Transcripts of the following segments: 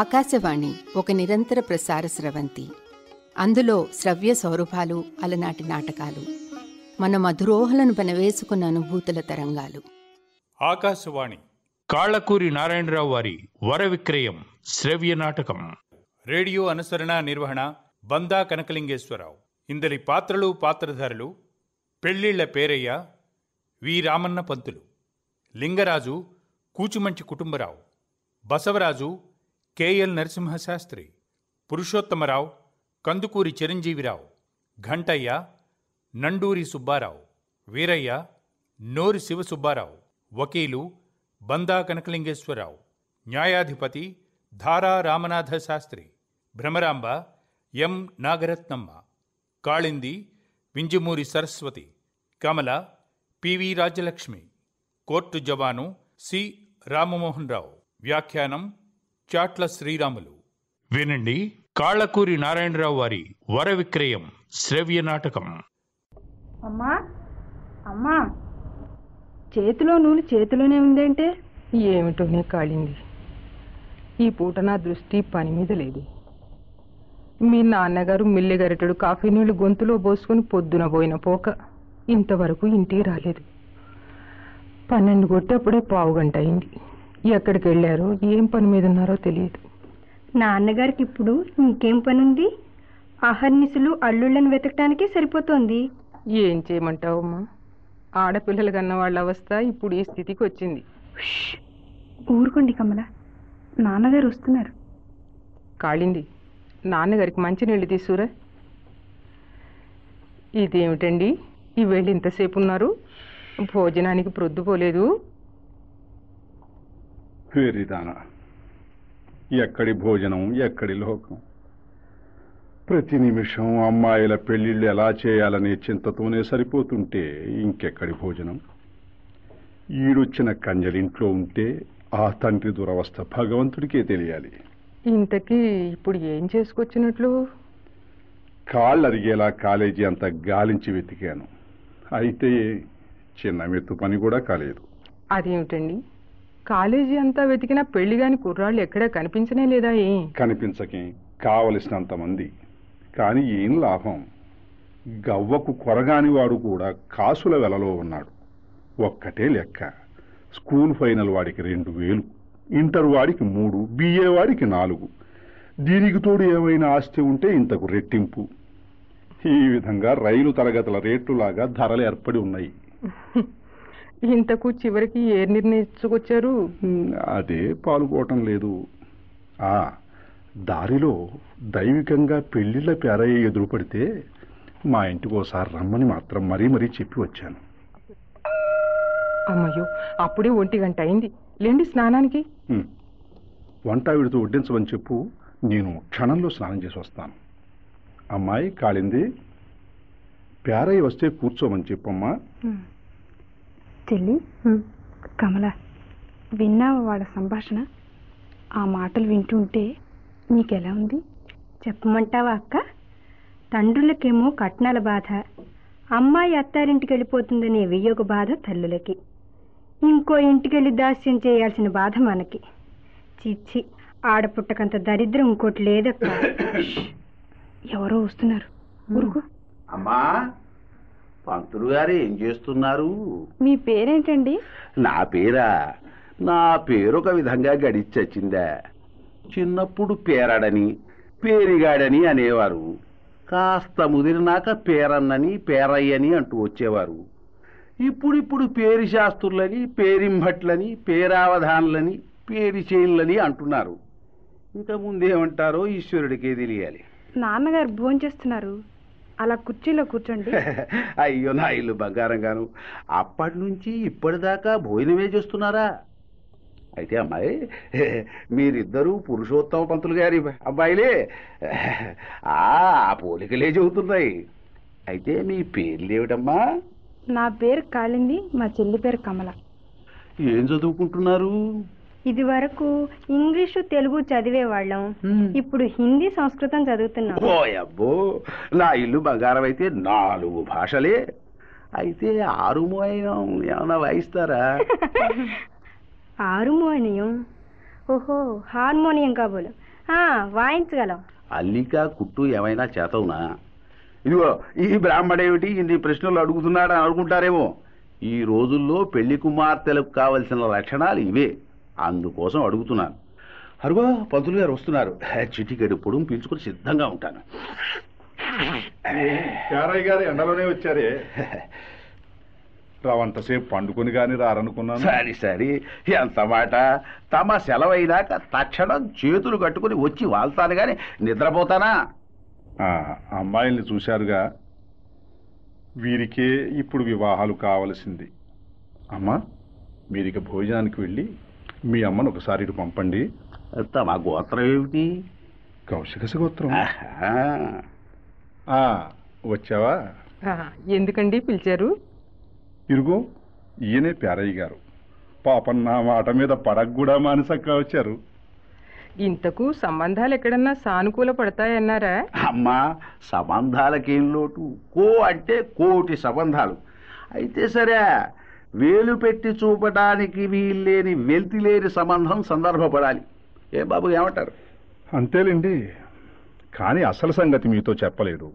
ఆకాశవాణి ఒక నిరంతర ప్రసార స్రవంతి. అందులో శ్రవ్య సౌరభాలు, అలనాటి నాటకాలు, మన మధురోహలను పెనవేసుకున్న అనుభూతుల తరంగాలు. ఆకాశవాణి. కాళ్ళకూరి నారాయణరావు వారి వరవిక్రయం శ్రవ్య నాటకం. రేడియో అనుసరణ నిర్వహణ బందా కనకలింగేశ్వరరావు. ఇందలి పాత్రలు, పాత్రధారులు: పెళ్లిళ్ల పేరయ్య, వి రామన్న పంతులు, లింగరాజు కూచుమంచి కుటుంబరావు, బసవరాజు కెఎల్ నరసింహశాస్త్రి, పురుషోత్తమరావు కందుకూరి చిరంజీవిరావు, ఘంటయ్య నండూరి సుబ్బారావు, వీరయ్య నోరి శివసుబ్బారావు, వకీలు బందా కనకలింగేశ్వరరావు, న్యాయాధిపతి Dhara Ramanatha Sastri, Bhramaramba M Nagaratnamma, Kalindi Vinjamuri Saraswati, Kamala PV Rajyalakshmi, court జవాను సి రామమోహన్ రావు, వ్యాఖ్యానం చాట్ల శ్రీరాములు. వినండి కాళ్ళకూరి నారాయణరావు వారి వరవిక్రయం శ్రవ్య నాటకం. అమ్మా అమ్మా, చేతిలో నూనె చేతిలోనే ఉందంటే ఏమిటోనే కాళింది. ఈ పూట నా దృష్టి పని మీద లేదు. మీ నాన్నగారు మిల్లిగరిటెడు కాఫీ నీళ్లు గొంతులో పోసుకుని పొద్దున పోయిన పోక ఇంతవరకు ఇంటికి రాలేదు. 12 కొట్టేప్పుడే పావు గంట అయింది. ఎక్కడికి వెళ్ళారో ఏం పని మీద ఉన్నారో తెలియదు. నాన్నగారికి ఇప్పుడు ఇంకేం పని ఉంది? అహర్నిశలు అల్లుళ్ళని వెతకటానికే సరిపోతుంది. ఏం చేయమంటావమ్మా, ఆడపిల్లలు కన్న వాళ్ళ అవస్థ ఇప్పుడు ఈ స్థితికి వచ్చింది. ఊరుకోండి కమల, నాన్నగారు వస్తున్నారు. కాళింది, నాన్నగారికి మంచినీళ్ళు తీసుకురా. ఇదేమిటండి ఈ వేళ ఇంతసేపు ఉన్నారు, భోజనానికి ప్రొద్దుపోలేదు? వేరిదానా, ఎక్కడి భోజనం ఎక్కడి లోకం. ప్రతి నిమిషం అమ్మాయిల పెళ్ళిళ్ళు ఎలా చేయాలనే చింతతోనే సరిపోతుంటే ఇంకెక్కడి భోజనం. ఈడొచ్చిన కంజలింట్లో ఉంటే ఆ తండ్రి దురవస్థ భగవంతుడికే తెలియాలి. ఇంతకీ ఇప్పుడు ఏం చేసుకొచ్చినట్లు? కాళ్ళరిగేలా కాలేజీ అంతా గాలించి వెతికాను, అయితే చిన్న మెత్తు పని కూడా కాలేదు. అదేమిటండి, కాలేజీ అంతా వెతికినా పెళ్లి గాని కుర్రాళ్ళు ఎక్కడా కనిపించనే లేదా? కనిపించకే, కావలసినంత మంది. కానీ ఏం లాభం, గవ్వకు కొరగాని వాడు కూడా కాసుల వెలలో ఉన్నాడు. ఒక్కటే లెక్క, స్కూల్ ఫైనల్ వాడికి 2000, ఇంటర్ వాడికి 3, బిఏ వాడికి 4. దీనికి తోడు ఏమైనా ఆస్తి ఉంటే ఇంతకు రెట్టింపు. ఈ విధంగా రైలు తరగతుల రేట్లులాగా ధరలు ఏర్పడి ఉన్నాయి. ఇంతకు చివరికి ఏ నిర్ణయించుకొచ్చారు? అదే పాలుపోవటం లేదు. ఆ దారిలో దైవికంగా పెళ్లిళ్ళ పేరయ్య ఎదురు పడితే మా ఇంటికి ఓసారి రమ్మని మాత్రం మరీ చెప్పి వచ్చాను. అమ్మయ్యో, అప్పుడే 1 గంట అయింది. లేండి స్నానానికి. వంట ఆవిడతో వడ్డించమని చెప్పు, నేను క్షణంలో స్నానం చేసి వస్తాను. అమ్మాయి కాళింది, పేరయ్య వస్తే కూర్చోమని చెప్పమ్మా. చెల్లి కమల, విన్నావా వాళ్ళ సంభాషణ? ఆ మాటలు వింటుంటే నీకెలా ఉంది చెప్పమంటావా అక్క? తండ్రులకేమో కట్నాల బాధ, అమ్మాయి అత్తారింటికి వెళ్ళిపోతుందనే వియోగ బాధ తల్లులకి, ఇంకో ఇంటికి వెళ్ళి దాస్యం చేయాల్సిన బాధ మనకి. చిచ్చి, ఆడపుట్టకంత దరిద్రం ఇంకోటి లేదక్క. ఎవరో వస్తున్నారు. అమ్మా, పంతులు గారు ఏం చేస్తున్నారు? మీ పేరేంటండి? నా పేరా? నా పేరు ఒక విధంగా గడిచొచ్చిందా. చిన్నప్పుడు పేరాడని, పేరిగాడని అనేవారు. కాస్త ముదిరినాక పేరన్నని, పేరయ్యని అంటూ వచ్చేవారు. ఇప్పుడిప్పుడు పేరి శాస్త్రులని, పేరింభట్లని, పేరావధాన్లని, పేరిచేన్లని అంటున్నారు. ఇంకా ముందేమంటారో ఈశ్వరుడికే తెలియాలి. నాన్నగారు భోంచేస్తున్నారు, అలా కుర్చీలో కూర్చోండి. అయ్యో నా ఇల్లు బంగారం గాను, అప్పటి నుంచి ఇప్పటిదాకా భోజనమే చేస్తున్నారా? అయితే అమ్మాయి, మీరిద్దరూ పురుషోత్తమ పంతులు గారి అబ్బాయిలే. ఆ పోలికలే చెబుతున్నాయి. అయితే మీ పేర్లు ఏమిటమ్మా? నా పేరు కాళింది, మా చెల్లి పేరు కమల. ఏం చదువుకుంటున్నారు? ఇది వరకు ఇంగ్లీషు తెలుగు చదివేవాళ్ళం, ఇప్పుడు హిందీ సంస్కృతం చదువుతున్నాం. ఓయబ్బో, నా ఇల్లు బంగారం అయితే 4 భాషలే. అయితే ఆరుమోయనం ఏమైనా వాయిస్తారా? ఆరుమోయనం ఓహో హార్మోనియం కాబోలు, వాయించగలవు. అల్లిక కుట్టు ఏమైనా చేతవునా? ఇదిగో ఈ బ్రాహ్మడేమిటి ఇన్ని ప్రశ్నలు అడుగుతున్నాడు అని అనుకుంటారేమో. ఈ రోజుల్లో పెళ్లి కుమార్తెలకు కావలసిన లక్షణాలు ఇవే, అందుకోసం అడుగుతున్నాను. అరుగో పంతులు గారు వస్తున్నారు, చిటికెడు పొడుము పీల్చుకుని సిద్ధంగా ఉంటాను. చారయ్య గారు ఎండలోనే వచ్చారే, రావంతసేపు పండుకొని కానీ రారనుకున్నాను. సరే సరే, ఎంత మాట. తమ సెలవైనాక తక్షణం చేతులు కట్టుకుని వచ్చి వాళ్తాను కానీ నిద్రపోతానా? అమ్మాయిల్ని చూశారుగా, వీరికే ఇప్పుడు వివాహాలు కావలసింది. అమ్మా, వీరికి భోజనానికి వెళ్ళి మీ అమ్మను ఒకసారి ఇటు పంపండి. మా గోత్రం ఏమిటి? కౌశికస గోత్రం. వచ్చావా? ఎందుకండి పిలిచారు? ఇరుగో ఈయనే ప్యారయ్య గారు. పాపం నా మాట మీద పడకు కూడా మానసక్క వచ్చారు. ఇంతకు సంబంధాలు ఎక్కడన్నా సానుకూల పడతాయన్నారా? అమ్మా, సంబంధాలకేం లోటు. కో అంటే కోటి సంబంధాలు. అయితే సరే, వేలు పెట్టి చూపడానికి వీల్లేని వెల్తిలేని సంబంధం సందర్భపడాలి. ఏ బాబు ఏమంటారు? అంతేలేండి, కానీ అసలు సంగతి మీతో చెప్పలేదు.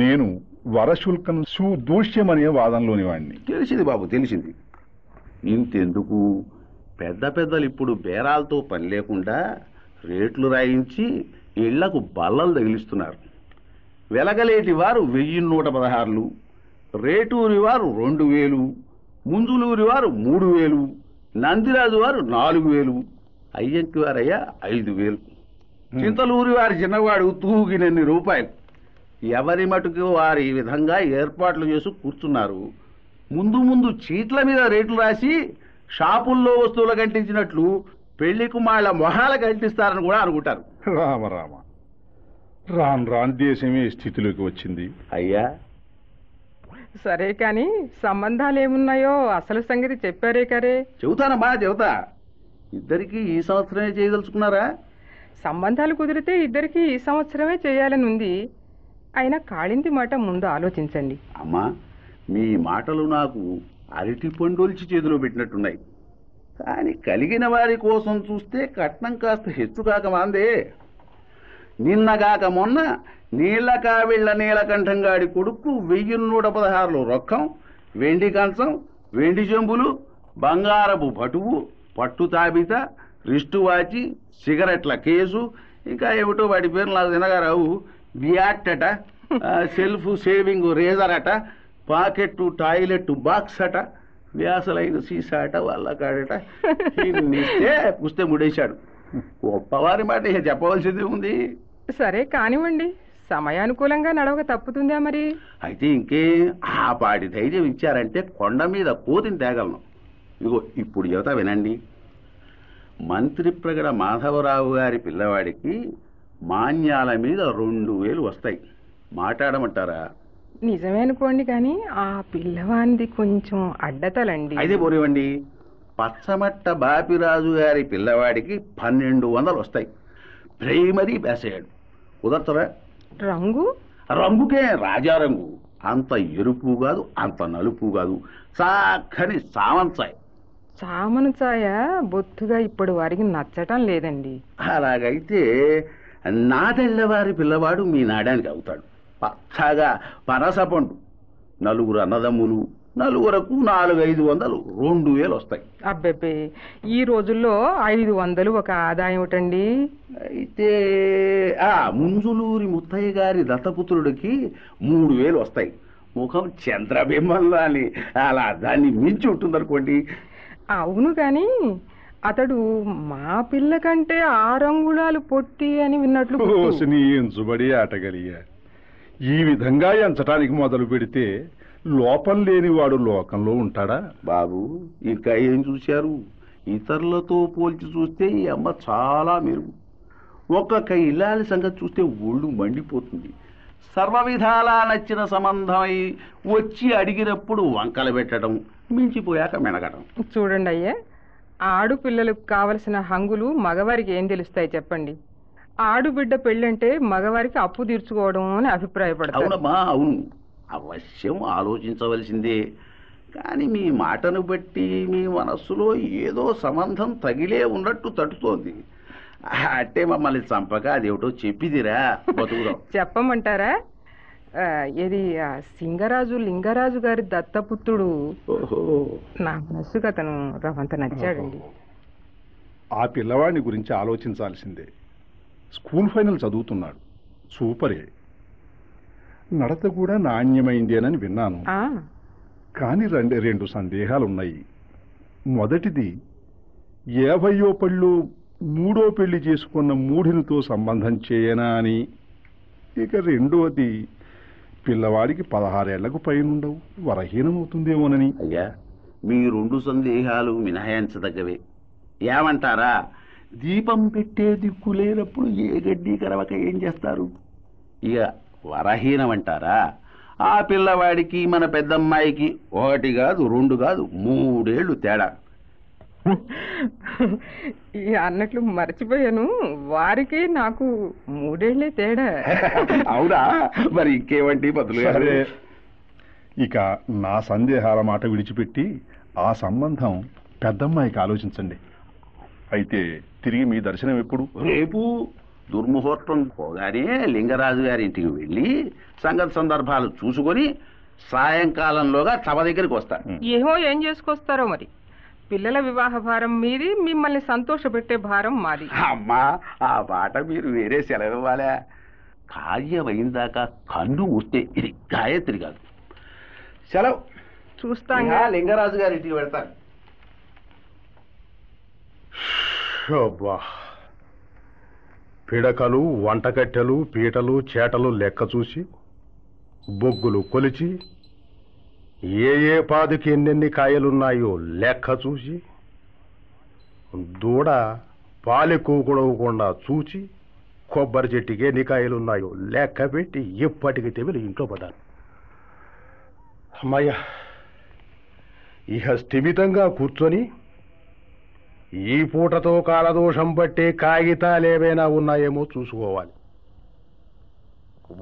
నేను వరశుల్కం సుదూష్యమనే వాదనలోని వాడిని. తెలిసింది బాబు, తెలిసింది. ఇంతెందుకు, పెద్ద పెద్దలు ఇప్పుడు బేరాలతో పని లేకుండా రేట్లు రాయించి ఇళ్లకు బల్లలు తగిలిస్తున్నారు. వెలగలేటి వారు 1116, రేటూరి వారు 2000, ముంజులూరి వారు 3000, నందిరాజు వారు 4000, అయ్యంకి వారయ్యా 5000, చింతలూరి వారి చిన్నవాడు తూగినన్ని రూపాయలు. ఎవరి మటుకు వారు ఈ విధంగా ఏర్పాట్లు చేసి కూర్చున్నారు. ముందు ముందు చీట్ల మీద రేట్లు రాసి షాపుల్లో వస్తువులు కంటించినట్లు పెళ్లి కుమార్ల మొహాలు కంటిస్తారని కూడా అనుకుంటారు. రామరామ, రాను రాను దేశమే స్థితిలోకి వచ్చింది అయ్యా. సరే కాని సంబంధాలు ఏమున్నాయో అసలు సంగతి చెప్పారే కరే. చెబుతానమ్మా చెబుతా. ఇద్దరికి ఈ సంవత్సరమే చేయదలుచుకున్నారా? సంబంధాలు కుదిరితే ఇద్దరికి ఈ సంవత్సరమే చేయాలని ఉంది. అయినా కాళింది మాట ముందు ఆలోచించండి. అమ్మా, మీ మాటలు నాకు అరటి పండుల్చి చేతిలో పెట్టినట్టున్నాయి. కానీ కలిగిన వారి కోసం చూస్తే కట్నం కాస్త హెచ్చు కాక మాందే. నిన్నగాక మొన్న నీళ్ళకావిళ్ళ నీలకంఠంగాడి కొడుకు 1116 రొక్కం, వెండి కంచం, వెండి చెంబులు, బంగారపు పటువు, పట్టు తాబిత, రిస్టు వాచి, సిగరెట్ల కేసు, ఇంకా ఏమిటో వాటి పేరు నాకు తినగారావు, బియాట్ అట, సెల్ఫ్ సేవింగ్ రేజర్ అట, పాకెట్ టాయిలెట్ బాక్స్ అట, వ్యాసలైన సీసా అట, వల్లకాడట, ఇన్నిస్తే పుస్తే ముడేశాడు. గొప్పవారి మాట ఇక చెప్పవలసింది ఉంది. సరే కానివ్వండి, సమయానుకూలంగా నడవక తప్పుతుందా మరి? అయితే ఇంకే, ఆ పాటి ధైర్యం ఇచ్చారంటే కొండ మీద కోతిని తేగలను. ఇదిగో ఇప్పుడు చెబుతా వినండి. మంత్రి ప్రగడ మాధవరావు గారి పిల్లవాడికి మాన్యాల మీద 2000 వస్తాయి. మాట్లాడమంటారా? నిజమే అనుకోండి, కానీ ఆ పిల్లవాడిది కొంచెం అడ్డతలండి. అయితే పోనివ్వండి. పచ్చమట్ట బాపిరాజు గారి పిల్లవాడికి 1200 వస్తాయి. ప్రైమరీ పాస్ అయ్యాడు. కుదరతరా? రంగు రంగుకే రాజారంగు. అంత ఎరుపు కాదు, అంత నలుపు కాదు, చక్కని సామంచాయ్. సామనుచాయ బొత్తుగా ఇప్పుడు వారికి నచ్చటం లేదండి. అలాగైతే నాదెళ్ళవారి పిల్లవాడు మీ నాడానికి అవుతాడు. పచ్చగా పనసపండు. 4 అన్నదమ్ములు, 4కు 400-500 2000 వస్తాయి. అబ్బెబ్బే, ఈ రోజుల్లో 500 ఒక ఆదాయం అండి. అయితే ముంజులూరి ముత్తయ్య గారి దత్తపుత్రుడికి 3000 వస్తాయి. ముఖం చంద్రబింబంలో అలా దాన్ని మించి ఉంటుందనుకోండి. అవును కాని అతడు మా పిల్ల కంటే 6 అంగుళాలు పొట్టి అని విన్నట్లు. ఎంచుబడి ఆటగలిగా ఈ విధంగా ఎంచటానికి మొదలు పెడితే లోపం లేనివాడు లోకంలో ఉంటాడా బాబు? ఇంకా ఏం చూశారు? ఇతరులతో పోల్చి చూస్తే ఈ అమ్మ చాలా మెరుగు. ఒక్కొక్క ఇల్లాలి సంగతి చూస్తే ఒళ్ళు మండిపోతుంది. సర్వవిధాలా నచ్చిన సంబంధమై వచ్చి అడిగినప్పుడు వంకలు పెట్టడం, మించిపోయాక మెనగడం. చూడండి అయ్యే, ఆడుపిల్లలకు కావలసిన హంగులు మగవారికి ఏం తెలుస్తాయి చెప్పండి? ఆడుబిడ్డ పెళ్ళంటే మగవారికి అప్పు తీర్చుకోవడం అని అభిప్రాయపడతారు. అవునమ్మా అవును, అవశ్యం ఆలోచించవలసిందే. కానీ మీ మాటను బట్టి మీ మనస్సులో ఏదో సంబంధం తగిలే ఉన్నట్టు తట్టుతోంది. అంటే మమ్మల్ని చంపక అదేమిటో చెప్పిదిరా బతుకుదాం. చెప్పమంటారా? ఇది సింగరాజు లింగరాజు గారి దత్తపుత్రుడు. నా మనస్సుకు అతను రవంత నచ్చాడండి. ఆ పిల్లవాడిని గురించి ఆలోచించాల్సిందే. స్కూల్ ఫైనల్ చదువుతున్నాడు, సూపరే. నడత కూడా నాణ్యమైందేనని విన్నాను. కానీ రెండు సందేహాలున్నాయి. మొదటిది, 50వ ఏట 3వ పెళ్లి చేసుకున్న మూఢునితో సంబంధం చేయనా అని. ఇక రెండవది, పిల్లవాడికి 16 ఏళ్లకు పైనుండవు, వరహీనమవుతుందేమోనని. అయ్యా, మీ రెండు సందేహాలు మినహాయించదగ్గవే. ఏమంటారా? దీపం పెట్టే దిక్కు లేనప్పుడు ఏ గడ్డి కరవక ఏం చేస్తారు? ఇక వరహీనమంటారా? ఆ పిల్లవాడికి మన పెద్దమ్మాయికి 1 కాదు 2 కాదు 3 ఏళ్ళు తేడా. అన్నట్లు మర్చిపోయాను, వారికి నాకు 3 ఏళ్లే తేడా. అవునా? మరి ఇంకేమండి బదులు. ఇక నా సందేహాల మాట విడిచిపెట్టి ఆ సంబంధం పెద్దమ్మాయికి ఆలోచించండి. అయితే తిరిగి మీ దర్శనం ఎప్పుడు? రేపు దుర్ముహూర్తం పోగానే లింగరాజు గారి ఇంటికి వెళ్ళి సంగతి సందర్భాలు చూసుకొని సాయంకాలంలోగా సభ దగ్గరికి వస్తాను. ఏమో ఏం చేసుకొస్తారో మరి. పిల్లల వివాహ భారం మీది, మిమ్మల్ని సంతోషపెట్టే భారం మాది. అమ్మా, ఆ మాట మీరు వేరే సెలవివ్వాలా? కార్యమైన దాకా కన్ను మూస్తే ఇది గాయత్రి కాదు. సెలవు. చూస్తాను, లింగరాజు గారి ఇంటికి వెళ్తాను. శోభా, పిడకలు వంటకట్టెలు పీటలు చేటలు లెక్క చూసి, బొగ్గులు కొలిచి, ఏ పాదుకి ఎన్నెన్ని కాయలున్నాయో లెక్క చూసి, దూడ పాలెక్కువకుండా చూచి, కొబ్బరి చెట్టుకి ఎన్ని కాయలున్నాయో లెక్క పెట్టి ఎప్పటికి తెమిలి ఇంట్లో పడ్డాను. అమ్మాయ్యా, ఇహ స్థిమితంగా కూర్చొని ఈ పూటతో కాలదోషం పట్టే కాగితాలేమైనా ఉన్నాయేమో చూసుకోవాలి.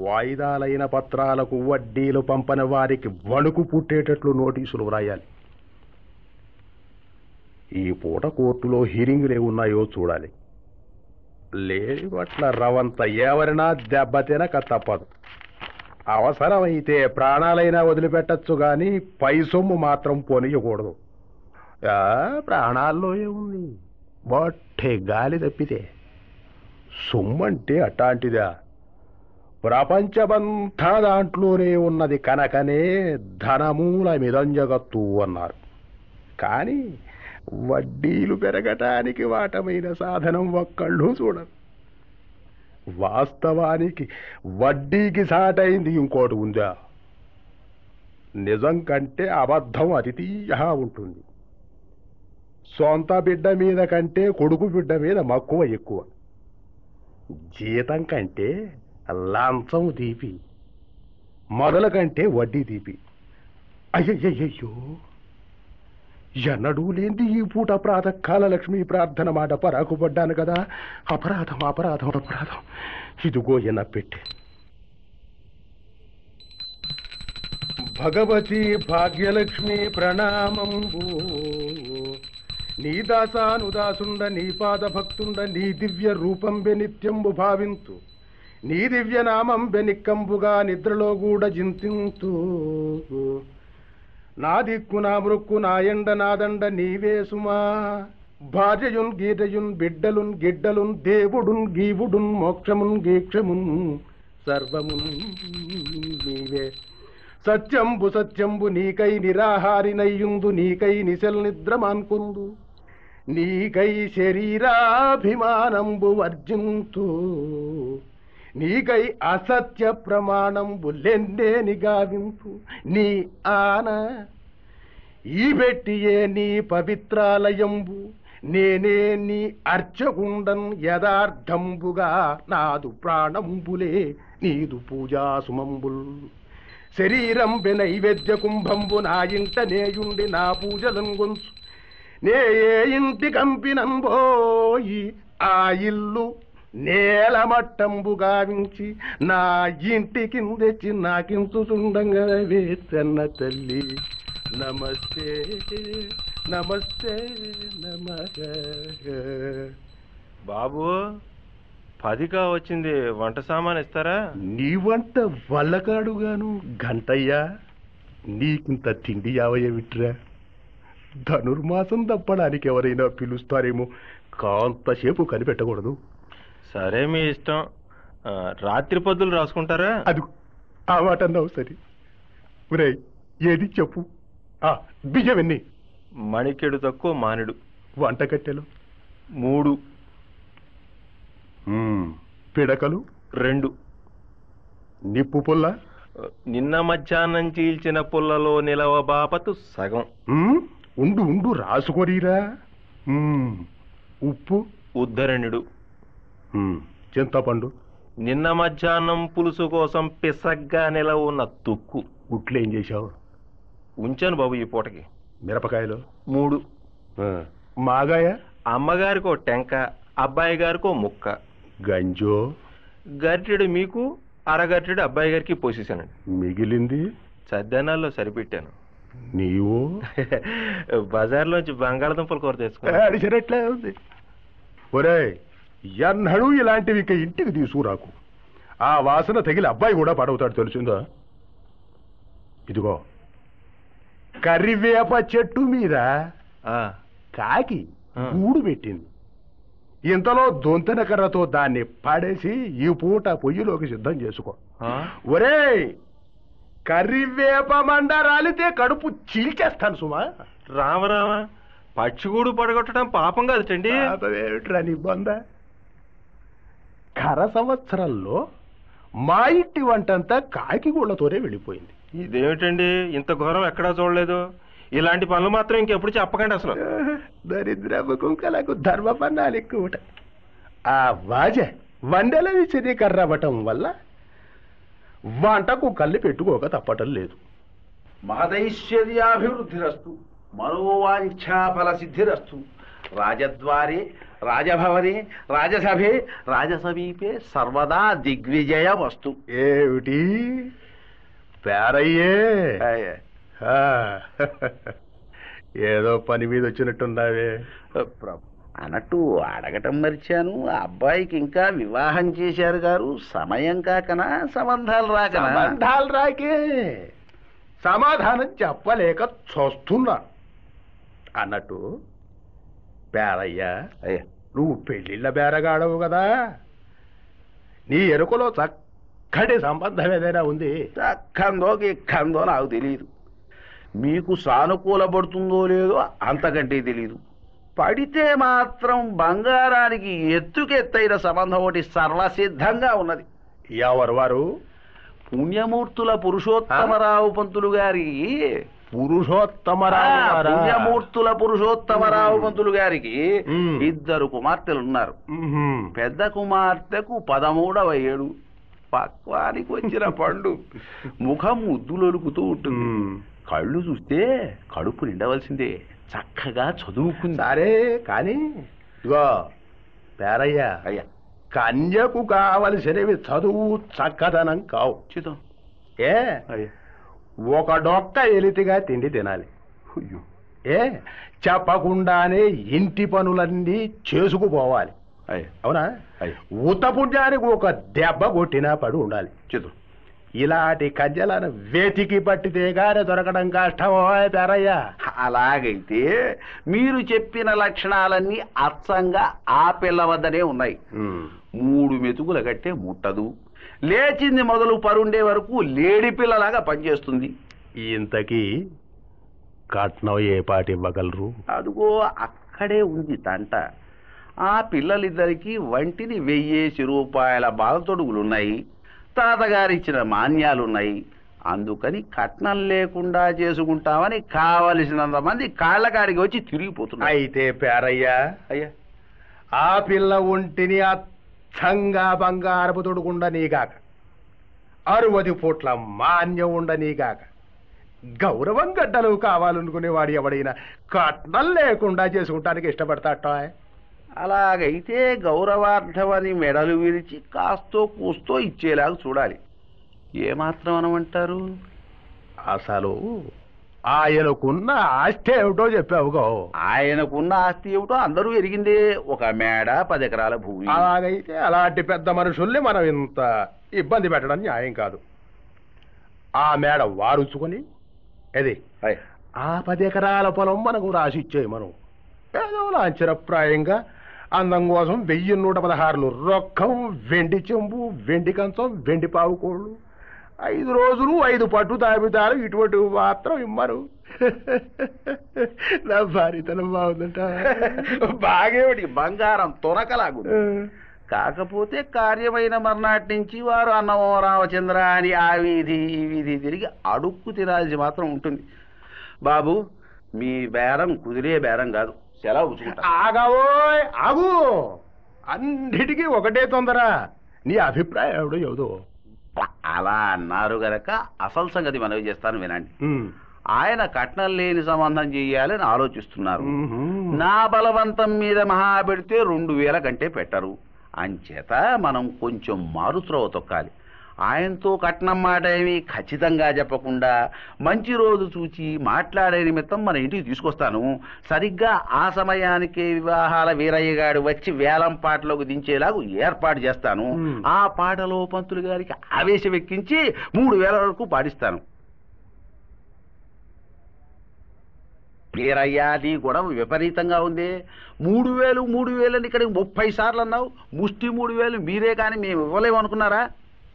వాయిదాలైన పత్రాలకు వడ్డీలు పంపని వారికి వణుకు పుట్టేటట్లు నోటీసులు వ్రాయాలి. ఈ పూట కోర్టులో హీరింగులు ఏమున్నాయో చూడాలి. లేని పట్ల రవంత ఎవరినా దెబ్బతినక తప్పదు. అవసరమైతే ప్రాణాలైనా వదిలిపెట్టచ్చు, కానీ పై సొమ్ము మాత్రం పోనీయకూడదు. ప్రాణాల్లో ఏముంది, బట్టే గాలి తప్పితే. సొమ్మంటే అట్లాంటిదా? ప్రపంచమంతా దాంట్లోనే ఉన్నది కనుకనే ధనమూల మిదంజగత్తు అన్నారు. కానీ వడ్డీలు పెరగటానికి వాటమైన సాధనం ఒక్కళ్ళు చూడరు. వాస్తవానికి వడ్డీకి సాటైంది ఇంకోటి ఉందా? నిజం కంటే అబద్ధం అతి తీయగా ఉంటుంది. సొంత బిడ్డ మీద కంటే కొడుకు బిడ్డ మీద మక్కువ ఎక్కువ. జీతం కంటే లంచం తీపి, మొదల కంటే వడ్డీ తీపి. అయ్యయ్యో, ఎన్నడూ లేంది ఈ పూట ప్రాతకాల లక్ష్మీ ప్రార్థన మాట పరాకుపడ్డాను కదా. అపరాధం అపరాధం అపరాధం. ఇదిగో ఎన్న పెట్టే. భగవతి భాగ్యలక్ష్మి ప్రణామంబు. నీ దాసానుదాసుండ నీ పాద భక్తుండ నీ దివ్య రూపం బె నిత్యంబు భావింతు. నీ దివ్య నామం బె నిక్కంబుగా నిద్రలో గూడ జింతింతు. నా దిక్కు నా మృక్కు నా ఎండ నా దండ నీవే సుమా. భార్యయున్ గీతయున్ బిడ్డలున్ గిడ్డలున్ దేవుడున్ గీవుడున్ మోక్షమున్ గీక్షమున్ సర్వమున్ నీవే. సత్యంబు సత్యంబు నీకై నిరాహారినయ్యుందు. నీకై నిశల్ నిద్రమాన్కుందు. నీకై శరీరాభిమానంబు వర్జింతు. నీకై అసత్య ప్రమాణంబు లెన్నేని గావింపు. నీ ఆన ఈ పెట్టియే నీ పవిత్రాలయంబు. నేనే నీ అర్చకుండన్ యథార్థంబుగా. నాదు ప్రాణంబులే నీదు పూజాసుమంబుల్. శరీరం బె నైవేద్య కుంభంబు. నా ఇంట నేయుండి నా పూజలను గొంచు. నే ఏ ఇంటి కంపినంబోయి ఆ ఇల్లు నేల మట్టంబు గావించి. నా ఇంటి కిందెచ్చి నాకించుతుండంగా వేతన్న తల్లి నమస్తే నమస్తే నమః. బాబు 10కా వచ్చింది, వంట సామాను ఇస్తారా? నీ వంట వల్లకాడుగాను గంటయ్యా, నీకింత తిండి యావయ్యవిట్రా. ధనుర్మాసం తప్పడానికి ఎవరైనా పిలుస్తారేమో, కాంతసేపు కనిపెట్టకూడదు. సరే మీ ఇష్టం. రాత్రి పద్దులు రాసుకుంటారా? అది ఆ మాట అన్నావు సరే. ఒరే ఏది చెప్పు. బిజవెన్ని? మణికెడు తక్కువ మానుడు. వంట కట్టెలు 3, పిడకలు 2, నిప్పు పుల్ల నిన్న మధ్యాహ్నం చీల్చిన పుల్లలో నిలవ బాపతు సగం. ఉండు ఉండు రాసుకోరీరా. ఉప్పు ఉద్ధరణుడు. చింతపండు నిన్న మధ్యాహ్నం పులుసు కోసం పిసగ్గా నిలవ ఉన్న తుక్కు. గుట్లేం చేశావు? ఉంచాను బాబు ఈ పూటకి. మిరపకాయలు 3, మాగాయ అమ్మగారికో టెంక, అబ్బాయి గారికో ముక్క. గంజో గరిటెడు మీకు, అరగరిటెడు అబ్బాయి గారికి పోసేసానండి. మిగిలింది సద్దనాల్లో సరిపెట్టాను. నీవు బజార్లోంచి బంగాళదుంపలు కూర తెచ్చుకోట్లే ఉంది. ఒరే ఎన్నడూ ఇలాంటివి ఇక ఇంటికి తీసుకురాకు, ఆ వాసన తగిలి అబ్బాయి కూడా పడవుతాడు తెలిసిందా. ఇదిగో కరివేప చెట్టు మీద కాకి గూడు పెట్టింది, ఇంతలో దొంతెన కర్రతో దాన్ని పడేసి ఈ పూట పొయ్యిలోకి సిద్ధం చేసుకో. ఒరే కరివేప మండ రాలితే కడుపు చీల్చేస్తాను సుమా. రామరామ పచ్చిగూడు పడగొట్టడం పాపం కాదుటండి. ఏమిట్రా నీ బొంద. కర సంవత్సరంలో మా ఇంటి వంటంతా కాకి గూళ్ళతోనే వెళ్ళిపోయింది. ఇదేమిటండి ఇంత ఘోరం ఎక్కడా చూడలేదు. ఇలాంటి పనులు మాత్రం ఇంకెప్పుడు చెప్పకండి అసలు. దరిద్రముకుంకలకు ధర్మ పన్నాలు ఎక్కువ. ఆ వాజ వండెల విసిరి కర్రవ్వటం వల్ల వంటకు కళ్ళు పెట్టుకోక తప్పటం లేదు. మహదైశ్వర్యాభివృద్ధిరస్తు, మనోవాంఛాఫలసిద్ధిరస్తు, రాజద్వారే రాజభవనే రాజసభే రాజసమీపే సర్వదా దిగ్విజయమస్తు. ఏమిటి పేరయ్యే, ఏదో పని మీద వచ్చినట్టున్నావే. అన్నట్టు అడగటం మర్చాను, అబ్బాయికి ఇంకా వివాహం చేశారు గారు. సమయం కాకనా సంబంధాలు రాకనా? సంబంధాలు రాకే సమాధానం చెప్పలేక చూస్తున్నా. అన్నట్టు పేరయ్యా, నువ్వు పెళ్ళిళ్ళ బేరగాడవు కదా, నీ ఎరుకలో చక్కటి సంబంధం ఏదైనా ఉంది? చక్కందో గిక్కందో నాకు తెలియదు, మీకు సానుకూలపడుతుందో లేదో అంతకంటే తెలీదు. పడితే మాత్రం బంగారానికి ఎత్తుకెత్తైన సంబంధం ఒకటి సర్వసిద్ధంగా ఉన్నది. ఎవరు వారు? పుణ్యమూర్తుల పురుషోత్తమరావు పంతులు గారి. పురుషోత్తమరావు పంతులు గారికి 2 కుమార్తెలున్నారు. పెద్ద కుమార్తెకు 13వ ఏడు, పక్వానికి వచ్చిన పండు, ముఖం ముద్దులొలుకుతూ ఉంటుంది. కళ్ళు చూస్తే కడుపు నిండవలసిందే, చక్కగా చదువుకుందారే. కానీ ఇగో పేరయ్య, అయ్యా కన్యకు కావలసినవి చదువు, చక్కదనం కావు. చితం ఏ ఒక డొక్క ఎలితిగా తిండి తినాలి. ఏ చెప్పకుండానే ఇంటి పనులన్నీ చేసుకుపోవాలి. అవునా? ఉత్తపుణ్యానికి ఒక దెబ్బ కొట్టినా పడి ఉండాలి. చితం ఇలాంటి కజ్జలను వేతికి పట్టితే గానే దొరకడం కష్టమో పేరయ్యా. అలాగైతే మీరు చెప్పిన లక్షణాలన్నీ అచ్చంగా ఆ పిల్ల వద్దనే ఉన్నాయి. 3 మెతుకుల కట్టే ముట్టదు, లేచింది మొదలు పరుండే వరకు లేడి పిల్లలాగా పనిచేస్తుంది. ఇంతకీ కట్నం ఏ పాటి ఇవ్వగలరు? అదిగో అక్కడే ఉంది తంట. ఆ పిల్లలిద్దరికీ వంటిని 1000 రూపాయల బాలతొడుగులున్నాయి, తాతగారిచ్చిన మాన్యాలున్నాయి. అందుకని కట్నం లేకుండా చేసుకుంటామని కావలసినంత మంది కాళ్ళకాడికి వచ్చి తిరిగిపోతున్నారు. అయితే పేరయ్యా, అయ్యా ఆ పిల్ల ఒంటిని అచ్చంగా బంగారపు తొడుగుండనీగాక, 60 పూట్ల మాన్యం ఉండనీగాక, గౌరవం గడ్డలు కావాలనుకునేవాడు ఎవడైనా కట్నం లేకుండా చేసుకుంటానికి ఇష్టపడతాట. అలాగైతే గౌరవార్థమని మెడలు విరిచి కాస్తో కూస్తో ఇచ్చేలాగా చూడాలి. ఏమాత్రం అనమంటారు? అసలు ఆయనకున్న ఆస్తి ఏమిటో చెప్పావుగా. ఆయనకున్న ఆస్తి ఏమిటో అందరూ ఎరిగింది, ఒక మేడ 10 ఎకరాల భూమి. అలాగైతే అలాంటి పెద్ద మనుషుల్ని మనం ఇంత ఇబ్బంది పెట్టడం న్యాయం కాదు. ఆ మేడ వారుచుకొని అది ఆ 10 ఎకరాల పొలం మనకు రాసిచ్చాయి. మనం పేదవుల ఆశ్చర్యప్రాయంగా అందం కోసం 1116 రొక్కం, వెండి చెంబు, వెండి కంచం, వెండి పావుకోళ్ళు, 5 రోజులు 5 పట్టు తాబితాలు, ఇటువంటివి మాత్రం ఇమ్మరు. నా భారీతనం బాగుందట, బాగేమిటి బంగారం తొనకలాగు. కాకపోతే కార్యమైన మర్నాటి నుంచి వారు అన్నమో రామచంద్ర అని ఆ వీధి ఈ వీధి తిరిగి అడుక్కు తినాల్సి మాత్రం ఉంటుంది. బాబు, మీ బేరం కుదిరే బేరం కాదు, సెలవు. ఆగావో ఆగు, అన్నిటికీ ఒకటే తొందర. నీ అభిప్రాయం ఎవడో ఎవదో అలా అన్నారు గనక అసలు సంగతి మనవి చేస్తాను, వినండి. ఆయన కట్నం లేని సంబంధం చేయాలని ఆలోచిస్తున్నారు. నా బలవంతం మీద మహా పెడితే 2000 కంటే పెట్టరు. అంచేత మనం కొంచెం మారుత్రవ తొక్కాలి. ఆయనతో కట్నం మాట ఏమి ఖచ్చితంగా చెప్పకుండా మంచి రోజు చూచి మాట్లాడే నిమిత్తం మన ఇంటికి తీసుకొస్తాను. సరిగ్గా ఆ సమయానికి వివాహాల వీరయ్యగాడు వచ్చి వేలం పాటలోకి దించేలాగా ఏర్పాటు చేస్తాను. ఆ పాటలో పంతులు గారికి ఆవేశం ఎక్కించి 3000 వరకు పాటిస్తాను. వీరయ్యా, నీ గొడవ విపరీతంగా ఉంది. 3000 అని ఇక్కడికి 30 సార్లు అన్నావు. ముష్టి 3000 మీరే కానీ మేము ఇవ్వలేమనుకున్నారా?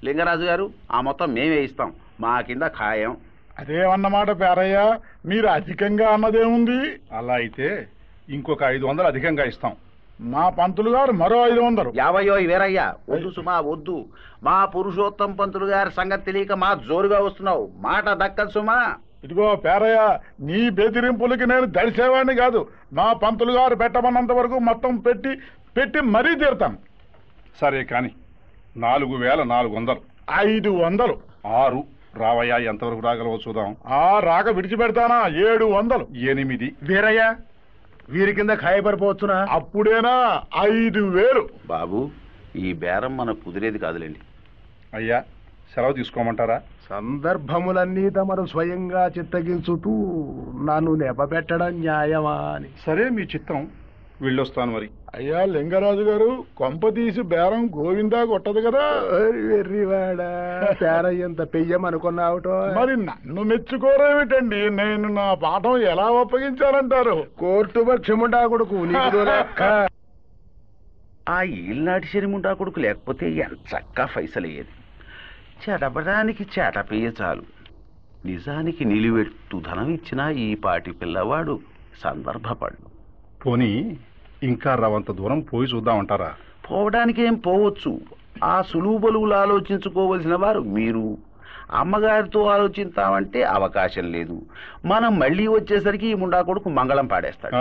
లింగరాజు గారు, ఆ మొత్తం మేమే ఇస్తాం, మా కింద ఖాయం. అదేమన్నమాట పేరయ్య, మీరు అధికంగా అన్నదేముంది? అలా అయితే ఇంకొక 500 అధికంగా ఇస్తాం. మా పంతులు గారు మరో 500. యాభయో వేరయ్యా, వద్దు సుమా వద్దు. మా పురుషోత్తం పంతులు గారి సంగతి తెలియక మా జోరుగా వస్తున్నావు, మాట దక్కదు సుమా. ఇదిగో పేరయ్య, నీ బెదిరింపులకి నేను దడిసేవాడిని కాదు. మా పంతులు గారు పెట్టమన్నంత వరకు మొత్తం పెట్టి మరీ తీరుతాను. సరే కానీ 4,400, 500, 6 రావయ్యా. ఎంతవరకు రాగలవో చూద్దాం. ఆ రాక విడిచిపెడతానా? 700, 8. వేరయ్యా, వీరి కింద ఖాయపడిపోవచ్చునా? అప్పుడేనా? 5,000. బాబు, ఈ బేరం మనకు కుదిరేది కాదులేండి. అయ్యా, సెలవు తీసుకోమంటారా? సందర్భములన్నీ తమరు స్వయంగా చిత్తగించుతూ నన్ను నెపబెట్టడం న్యాయమా అని. సరే, మీ చిత్తం. వెళ్ళొస్తాను మరి. అయ్యా లింగరాజు గారు, కొంప తీసి బేరం గోవిందా కొట్టదు కదా. వెర్రివాడా, బేరయ్య ఎంత పెయ్యమనుకున్నావుటో. మరి నన్ను మెచ్చుకోరేమిటండి? నేను నా పాఠం ఎలా అప్పగించానంటారు? కోర్టు పక్షముండా కొడుకు, ఆ ఈనాటి శనిముండా కొడుకు లేకపోతే ఎంచక్క ఫైసలయ్యేది. చెడబడానికి చెడపేయ చాలు. నిజానికి నిలివెట్టు ధనం ఇచ్చినా ఈ పాటి పిల్లవాడు సందర్భపడు. పోనీ ఇంకా రవంత దూరం పోయి చూద్దామంటారా? పోవడానికేం పోవచ్చు. ఆ సులువుబలువులు ఆలోచించుకోవలసిన వారు మీరు. అమ్మగారితో ఆలోచిస్తామంటే అవకాశం లేదు. మనం మళ్ళీ వచ్చేసరికి ఈ ముండా కొడుకు మంగళం పాడేస్తాడు.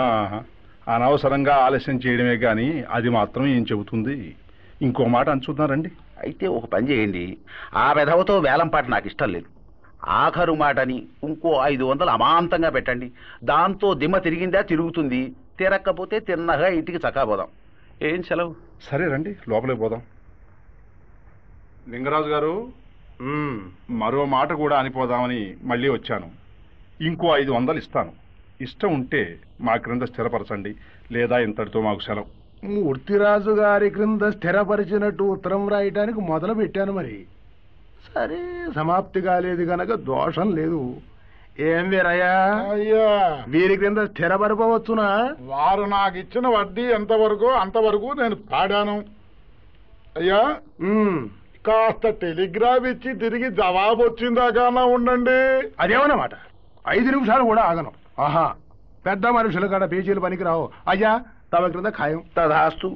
అనవసరంగా ఆలస్యం చేయడమే కానీ అది మాత్రం ఏం చెబుతుంది. ఇంకో మాట అంచుతున్నారండి. అయితే ఒక పని చేయండి, ఆ వెధవతో వేలం పాట నాకు ఇష్టం లేదు. ఆఖరు మాటని ఇంకో 500 అమాంతంగా పెట్టండి. దాంతో దిమ్మ తిరిగిందా తిరుగుతుంది, తిరక్కపోతే తిన్నగా ఇంటికి చక్కపోదాం. ఏం సెలవు? సరే రండి, లోపలికి పోదాం. లింగరాజు గారు, మరో మాట కూడా అనిపోదామని మళ్ళీ వచ్చాను. ఇంకో 500 ఇస్తాను. ఇష్టం ఉంటే మా క్రింద స్థిరపరచండి, లేదా ఇంతటితో మాకు సెలవు. మూర్తిరాజు గారి క్రింద స్థిరపరిచినట్టు ఉత్తరం రాయటానికి మొదలు పెట్టాను. మరి సరే, సమాప్తి కాలేదు గనక దోషం లేదు. ఏం వీరయ్యా, వీరి క్రింద స్థిరపడిపోవచ్చునా? వారు నాకు ఇచ్చిన వడ్డీ ఎంతవరకు అంతవరకు నేను పాడాను. అయ్యా, కాస్త టెలిగ్రాఫ్ ఇచ్చి తిరిగి జవాబు వచ్చిందాకా ఉండండి. అదేమన్నమాట? 5 నిమిషాలు కూడా ఆగను. ఆహా, పెద్ద మనుషులు కాడ పేచీలు పనికిరావు. అయ్యా, తమ క్రింద ఖాయం. తదాస్తు.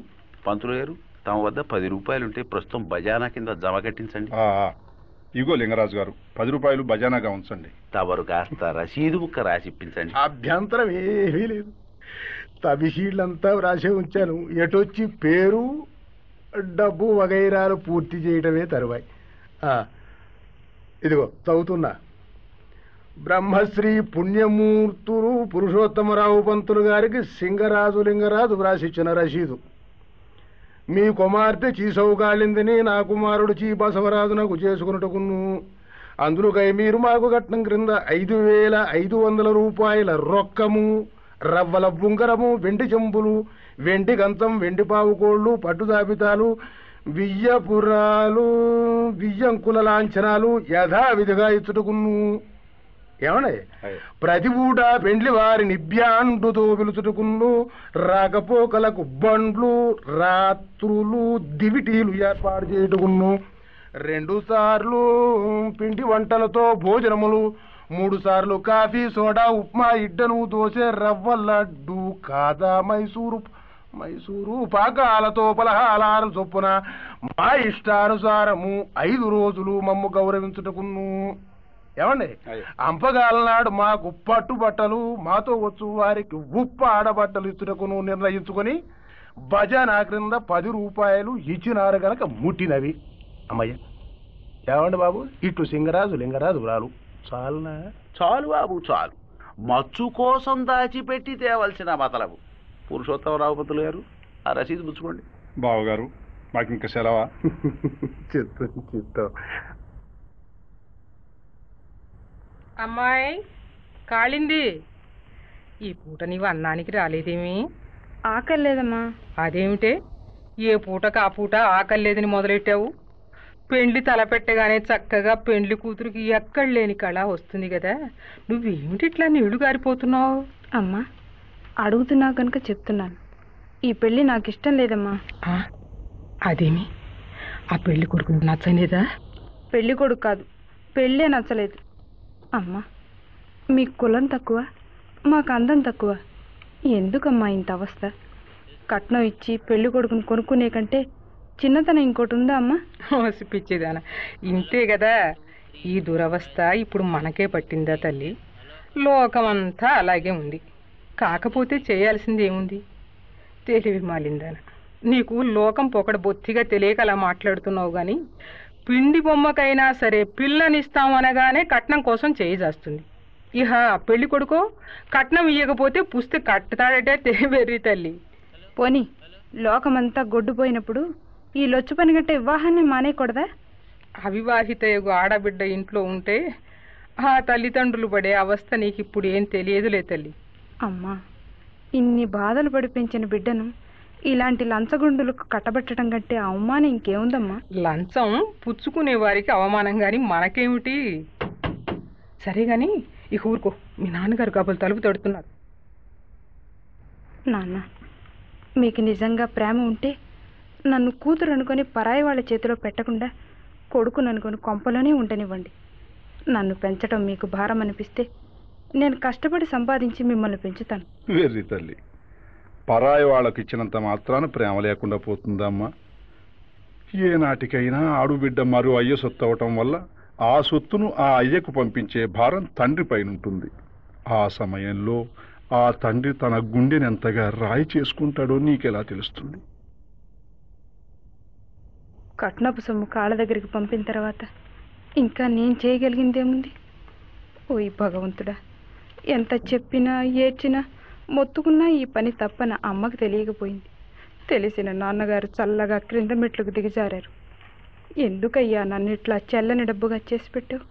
పంతులు గారు, తమ వద్ద 10 రూపాయలుంటే ప్రస్తుతం బజానా కింద జమ కట్టించండి. ఇగో లింగరాజు గారు, 10 రూపాయలు బజానాగా ఉంచండి. తవరు కాస్త రసీదు బుక్క రాసిప్పించండి. అభ్యంతరం ఏమీ లేదు. తబిషీళ్ళంతా రాసే ఉంచాను. ఎటొచ్చి పేరు, డబ్బు వగైరాలు పూర్తి చేయటమే తరువాయి. ఇదిగో చదువుతున్నా. బ్రహ్మశ్రీ పుణ్యమూర్తులు పురుషోత్తమరావు పంతులు గారికి సింగరాజు లింగరాజు వ్రాసిచ్చిన రసీదు. మీ కుమార్తె చీ సౌగాళిందని నా కుమారుడు చీ బసవరాజునకు చేసుకున్నట్టుకును అందులోకై మీరు మాకు కట్నం క్రింద 5,500 రూపాయల రొక్కము, రవ్వల బుంగరము, వెండి చెంపులు, వెండి గంతం, వెండి పావుకోళ్ళు, పట్టు జాబితాలు, బియ్యపురాలు, బియ్యంకుల లాంఛనాలు యథావిధిగా ఇచ్చుటకును. ఏమండి, ప్రతి పూట పెండ్లి వారిని బ్యాండుతో పిలుచుటకును రాకపోకలకు బండ్లు, రాత్రులు, దివిటీలు ఏర్పాటు చేయుటకును, 2 సార్లు పిండి వంటలతో భోజనములు, 3 సార్లు కాఫీ, సోడా, ఉప్మా, ఇడ్డను, దోశ, రవ్వ లడ్డు, కాదా, మైసూరు పాకాలతో పలహారాలు చొప్పున మా ఇష్టానుసారము 5 రోజులు మమ్ము గౌరవించుటకును. ఏమండి, అంపగాలనాడు మాకు పట్టు బట్టలు, మాతో వచ్చు వారికి ఉప్పు ఆడబట్టలు ఇచ్చుటకును నిర్ణయించుకొని భజన క్రింద 10 రూపాయలు ఇచ్చినారు గనక ముట్టినవి. అమ్మయ్య, ఏమండి బాబు, ఇటు సింగరాజు లింగరాజు రాలు చాలునా? చాలు బాబు చాలు, మచ్చు కోసం దాచిపెట్టి తేవలసిన మతలవు. పురుషోత్తమరావు పంతులు గారు, ఆ రసీదు పుచ్చుకోండి. బావగారు, మాకు ఇంకా సెలవా? చెప్తాం. అమ్మాయి కాళింది, ఈ పూట నీవు అన్నానికి రాలేదేమి? ఆకలి లేదమ్మా. అదేమిటే, ఏ పూటకు ఆ పూట ఆకలి లేదని మొదలెట్టావు? పెండ్లి తలపెట్టగానే చక్కగా పెండ్లి కూతురికి ఎక్కడ లేని కళ వస్తుంది కదా, నువ్వేమిటి ఇట్లా నీళ్లు గారిపోతున్నావు? అమ్మా, అడుగుతున్నావు కనుక చెప్తున్నాను, ఈ పెళ్ళి నాకు ఇష్టం లేదమ్మా. అదేమి, ఆ పెళ్లి కొడుకు నచ్చలేదా? పెళ్లి కొడుకు కాదు, పెళ్ళే నచ్చలేదు. అమ్మా, మీ కులం తక్కువ, మాకు అందం తక్కువ, ఎందుకమ్మా ఇంత అవస్థ? కట్నం ఇచ్చి పెళ్లి కొడుకుని కొనుక్కునే కంటే చిన్నతనం ఇంకోటి ఉందా అమ్మా? పిచ్చిదానా, ఇంతే కదా ఈ దురవస్థ ఇప్పుడు మనకే పట్టిందా తల్లి? లోకమంతా అలాగే ఉంది. కాకపోతే చేయాల్సింది ఏముంది? తెలివి మాలిందాన, నీకు లోకం పొకడ బొత్తిగా తెలియక అలా మాట్లాడుతున్నావు కానీ పిండి బొమ్మకైనా సరే పిల్లనిస్తామనగానే కట్నం కోసం చేయి చేస్తుంది. ఇహ పెళ్లి కొడుకో కట్నం ఇయ్యకపోతే పుస్తే కట్టుతాడటే తెరి తల్లి. పోనీ లోకమంతా గొడ్డుపోయినప్పుడు ఈ లొచ్చు పని గంటే వివాహాన్ని మానేయకూడదా? అవివాహిత ఆడబిడ్డ ఇంట్లో ఉంటే ఆ తల్లిదండ్రులు పడే అవస్థ నీకు ఇప్పుడు ఏం తెలియదులే తల్లి. అమ్మా, ఇన్ని బాధలు పడిపించిన బిడ్డను ఇలాంటి లంచగుండులకు కట్టబెట్టడం కంటే అవమానం ఇంకేముందమ్మా? లంచం పుచ్చుకునే వారికి అవమానం కానీ మనకేమిటి? సరే గాని ఇక ఊరుకో, మీ నాన్నగారు కబులు తలుపు తడుతున్నారు. నాన్న, మీకు నిజంగా ప్రేమ ఉంటే నన్ను కూతురు అనుకొని పరాయి వాళ్ళ చేతిలో పెట్టకుండా కొడుకును అనుకొని కొంపలోనే ఉండనివ్వండి. నన్ను పెంచడం మీకు భారం అనిపిస్తే నేను కష్టపడి సంపాదించి మిమ్మల్ని పెంచుతాను. వెర్రి తల్లి, పరాయి వాళ్ళకి ఇచ్చినంత మాత్రాన ప్రేమ లేకుండా పోతుందమ్మా. ఏ నాటికైనా ఆడుబిడ్డ మరో అయ్య సొత్తు అవటం వల్ల ఆ సొత్తును ఆ అయ్యకు పంపించే భారం తండ్రి పైన ఉంటుంది. ఆ సమయంలో ఆ తండ్రి తన గుండెని ఎంతగా రాయి చేసుకుంటాడో నీకెలా తెలుస్తుంది? కట్నపు సొమ్ము కాళ్ళ దగ్గరికి పంపిన తర్వాత ఇంకా నేను చేయగలిగిందేముంది? ఓయ్ భగవంతుడా, ఎంత చెప్పినా ఏడ్చినా మొత్తుకున్నా ఈ పని తప్పన అమ్మకు తెలియకపోయింది. తెలిసిన నాన్నగారు చల్లగా క్రింద మెట్లకు దిగజారారు. ఎందుకయ్యా నన్ను ఇట్లా చెల్లని డబ్బుగా చేసి పెట్టావు?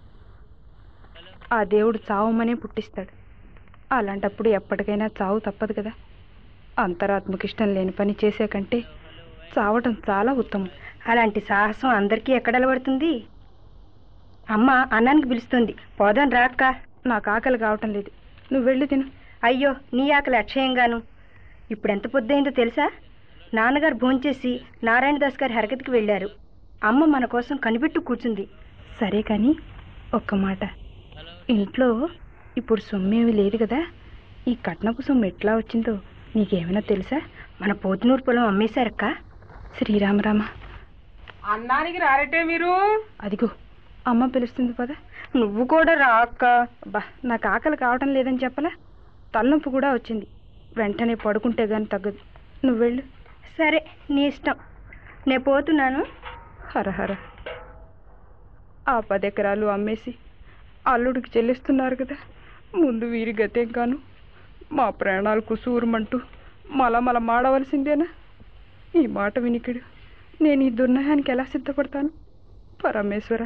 ఆ దేవుడు చావమనే పుట్టిస్తాడు, అలాంటప్పుడు ఎప్పటికైనా చావు తప్పదు కదా. అంతరాత్మకి ఇష్టం లేని పని చేసే కంటే చావటం చాలా ఉత్తమం. అలాంటి సాహసం అందరికీ ఎక్కడలబడుతుంది? అమ్మ అన్నానికి పిలుస్తుంది, పోదాం రాక్క. నాకు ఆకలి కావటం లేదు, నువ్వు వెళ్ళి తిను. అయ్యో, నీ ఆకలి అక్షయంగాను. ఇప్పుడు ఎంత పొద్దయిందో తెలుసా? నాన్నగారు భోంచేసి నారాయణదాస్ గారి హరకతికి వెళ్ళారు. అమ్మ మన కోసం కనిపెట్టు కూర్చుంది. సరే కానీ ఒక్క మాట, ఇంట్లో ఇప్పుడు సొమ్మేమి లేదు కదా, ఈ కట్నపు సొమ్ము ఎట్లా వచ్చిందో నీకేమైనా తెలుసా? మన పోతునూరు పొలం అమ్మేశారక్క. శ్రీరామరామ, అన్నానికి రారటే మీరు. అదిగో అమ్మ పిలుస్తుంది పదా. నువ్వు కూడా రా అక్క. బా, నాకు ఆకలి కావటం లేదని చెప్పలా, తలనొప్పి కూడా వచ్చింది. వెంటనే పడుకుంటే కానీ తగ్గదు, నువ్వు వెళ్ళు. సరే, నీ ఇష్టం, నేను పోతున్నాను. హరహర, ఆ 10 ఎకరాలు అమ్మేసి అల్లుడికి చెల్లిస్తున్నారు కదా, ముందు వీరి గతేం కాను? మా ప్రాణాలు కుసూరుమంటూ మలమల మాడవలసిందేనా? ఈ మాట వినికిడు నేను ఈ దుర్నయానికి ఎలా సిద్ధపడతాను? పరమేశ్వర,